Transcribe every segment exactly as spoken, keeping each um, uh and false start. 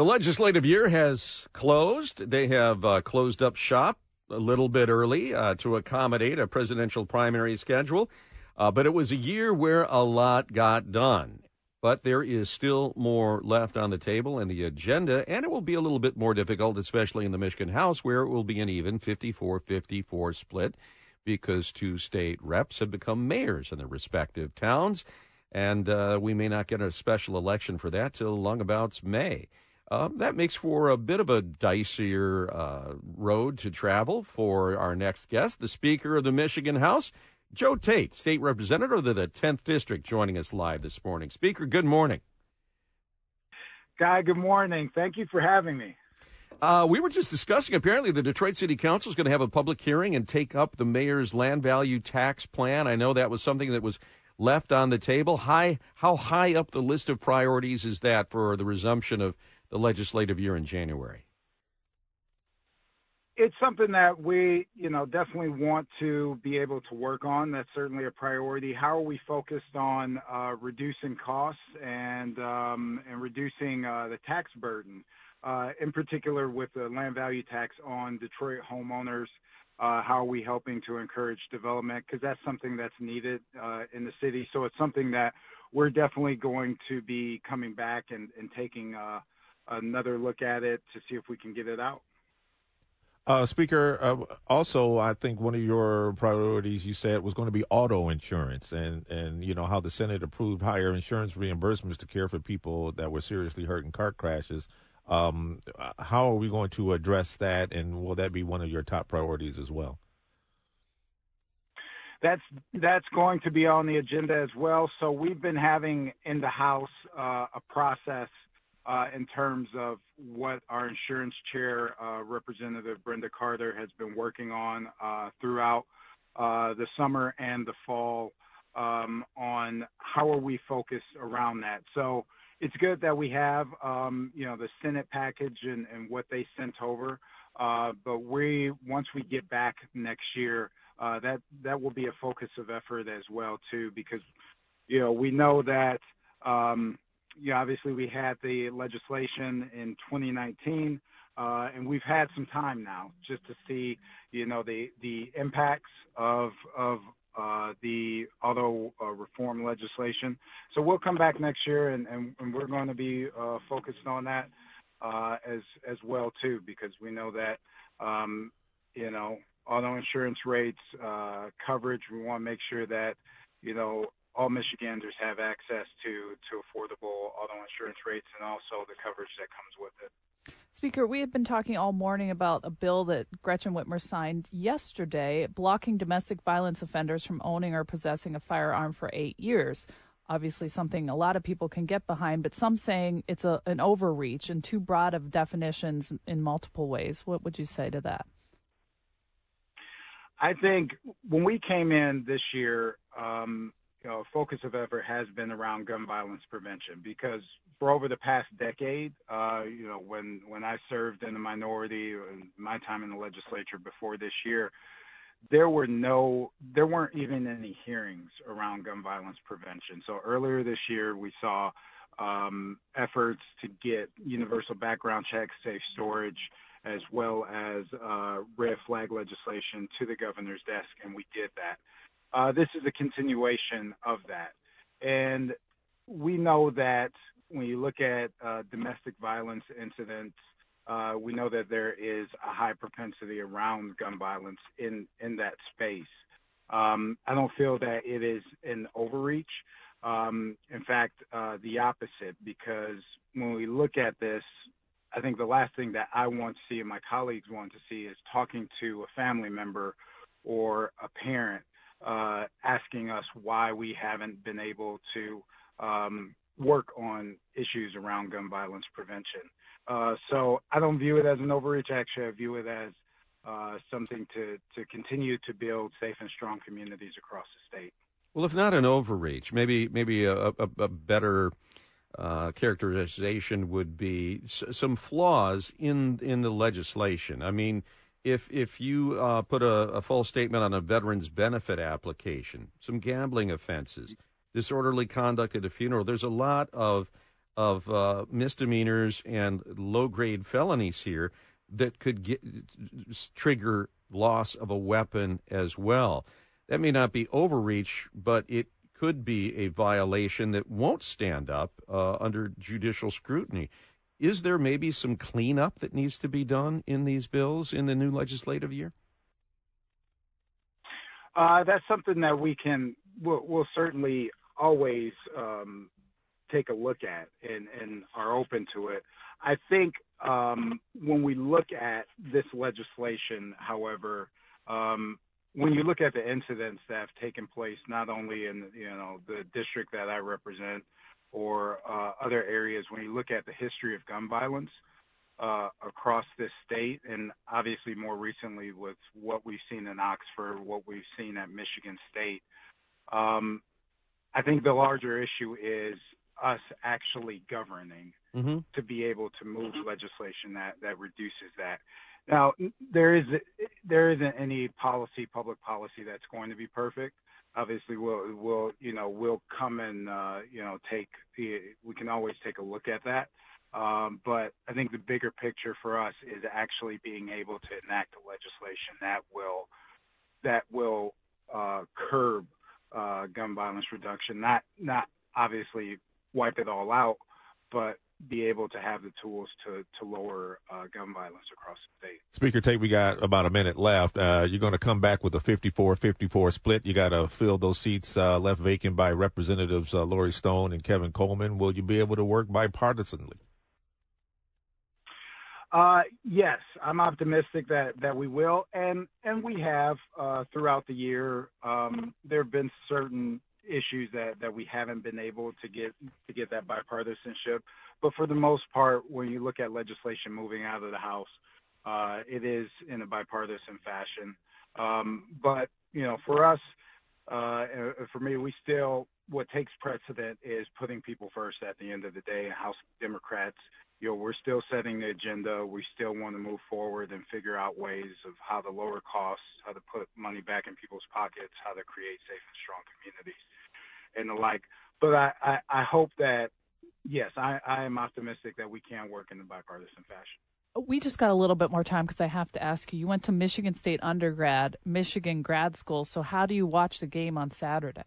The legislative year has closed. They have uh, closed up shop a little bit early uh, to accommodate a presidential primary schedule. Uh, but it was a year where a lot got done. But there is still more left on the table and the agenda, and it will be a little bit more difficult, especially in the Michigan House, where it will be an even fifty-four fifty-four split because two state reps have become mayors in their respective towns, and uh, we may not get a special election for that till long about May. Um, that makes for a bit of a dicier uh, road to travel for our next guest, the Speaker of the Michigan House, Joe Tate, state representative of the tenth district, joining us live this morning. Speaker, good morning. Guy, good morning. Thank you for having me. Uh, we were just discussing, apparently, the Detroit City Council is going to have a public hearing and take up the mayor's land value tax plan. I know that was something that was left on the table. High, how high up the list of priorities is that for the resumption of the legislative year in January? It's something that we, you know, definitely want to be able to work on. That's certainly a priority. How are we focused on uh, reducing costs and um, and reducing uh, the tax burden, uh, in particular with the land value tax on Detroit homeowners? Uh, how are we helping to encourage development? Because that's something that's needed uh, in the city. So it's something that we're definitely going to be coming back and, and taking uh, another look at it to see if we can get it out. Uh, Speaker, uh, also, I think one of your priorities you said was going to be auto insurance and, and, you know, how the Senate approved higher insurance reimbursements to care for people that were seriously hurt in car crashes. Um, how are we going to address that? And will that be one of your top priorities as well? That's that's going to be on the agenda as well. So we've been having in the House uh, a process Uh, in terms of what our insurance chair, uh, Representative Brenda Carter, has been working on uh, throughout uh, the summer and the fall um, on how are we focused around that. So it's good that we have, um, you know, the Senate package and, and what they sent over. Uh, but we, once we get back next year, uh, that, that will be a focus of effort as well, too, because, you know, we know that um, – Yeah, obviously we had the legislation in twenty nineteen, uh, and we've had some time now just to see, you know, the the impacts of of uh, the auto uh, reform legislation. So we'll come back next year, and, and, and we're going to be uh, focused on that uh, as as well too, because we know that, um, you know, auto insurance rates, uh, coverage. We want to make sure that, you know, all Michiganders have access to, to affordable auto insurance rates and also the coverage that comes with it. Speaker, we have been talking all morning about a bill that Gretchen Whitmer signed yesterday blocking domestic violence offenders from owning or possessing a firearm for eight years. Obviously something a lot of people can get behind, but some saying it's a, an overreach and too broad of definitions in multiple ways. What would you say to that? I think when we came in this year, um, you know, focus of effort has been around gun violence prevention, because for over the past decade, uh, you know, when, when I served in the minority and my time in the legislature before this year, there were no, there weren't even any hearings around gun violence prevention. So earlier this year, we saw um, efforts to get universal background checks, safe storage, as well as uh, red flag legislation to the governor's desk, and we did that. Uh, this is a continuation of that. And we know that when you look at uh, domestic violence incidents, uh, we know that there is a high propensity around gun violence in, in that space. Um, I don't feel that it is an overreach. Um, in fact, uh, the opposite, because when we look at this, I think the last thing that I want to see and my colleagues want to see is talking to a family member or a parent Uh, asking us why we haven't been able to um, work on issues around gun violence prevention. Uh, so I don't view it as an overreach. Actually, I view it as uh, something to, to continue to build safe and strong communities across the state. Well, if not an overreach, maybe maybe a, a, a better uh, characterization would be s- some flaws in in the legislation. I mean, If if you uh, put a, a false statement on a veteran's benefit application, some gambling offenses, disorderly conduct at a funeral, there's a lot of of uh, misdemeanors and low-grade felonies here that could get, trigger loss of a weapon as well. That may not be overreach, but it could be a violation that won't stand up uh, under judicial scrutiny. Is there maybe some cleanup that needs to be done in these bills in the new legislative year? Uh, that's something that we can we'll, we'll certainly always um, take a look at and, and are open to it. I think um, when we look at this legislation, however, um, when you look at the incidents that have taken place, not only in you know the district that I represent or uh, other areas, when you look at the history of gun violence uh, across this state, and obviously more recently with what we've seen in Oxford, what we've seen at Michigan State, um, I think the larger issue is us actually governing mm-hmm. to be able to move legislation that, that reduces that. Now, there is there isn't any policy, public policy, that's going to be perfect. Obviously, we'll we'll you know we'll come and uh, you know take we can always take a look at that. Um, but I think the bigger picture for us is actually being able to enact a legislation that will that will uh, curb uh, gun violence reduction. Not not obviously wipe it all out, but be able to have the tools to, to lower uh, gun violence across the state. Speaker Tate, we got about a minute left. Uh, you're going to come back with a fifty-four fifty-four split. You got to fill those seats uh, left vacant by Representatives uh, Lori Stone and Kevin Coleman. Will you be able to work bipartisanly? Uh, yes, I'm optimistic that, that we will, and, and we have uh, throughout the year. Um, there have been certain issues that, that we haven't been able to get to get that bipartisanship. But for the most part, when you look at legislation moving out of the House, uh, it is in a bipartisan fashion. Um, but, you know, for us, uh, for me, we still, what takes precedent is putting people first at the end of the day. House Democrats, you know, we're still setting the agenda. We still want to move forward and figure out ways of how to lower costs, how to put money back in people's pockets, how to create safe and strong communities and the like. But I, I, I hope that, yes, I, I am optimistic that we can work in the bipartisan fashion. We just got a little bit more time because I have to ask you, you went to Michigan State undergrad, Michigan grad school, so how do you watch the game on Saturday?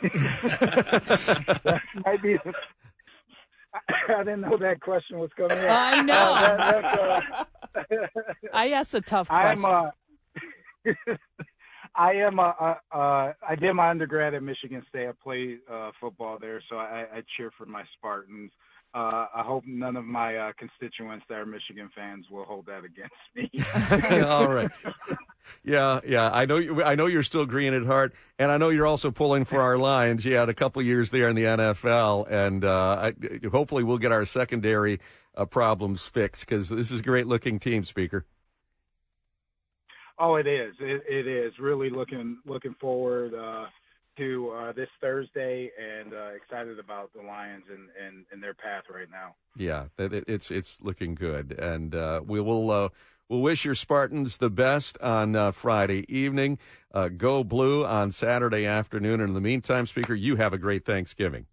that might be, I didn't know that question was coming up. I know. Uh, that, that's, uh, I asked a tough question. I'm, uh, I am a, a, a, I did my undergrad at Michigan State. I played uh, football there, so I, I cheer for my Spartans. Uh, I hope none of my uh, constituents that are Michigan fans will hold that against me. All right. Yeah, yeah. I know. You, I know you're still green at heart, and I know you're also pulling for our Lions. You had a couple of years there in the N F L, and uh, I, hopefully we'll get our secondary uh, problems fixed because this is a great-looking team, Speaker. Oh, it is. It, it is really looking looking forward uh, to uh, this Thursday, and uh, excited about the Lions and, and, and their path right now. Yeah, it, it's it's looking good, and uh, we will uh, we'll wish your Spartans the best on uh, Friday evening. Uh, go Blue on Saturday afternoon. And in the meantime, Speaker, you have a great Thanksgiving.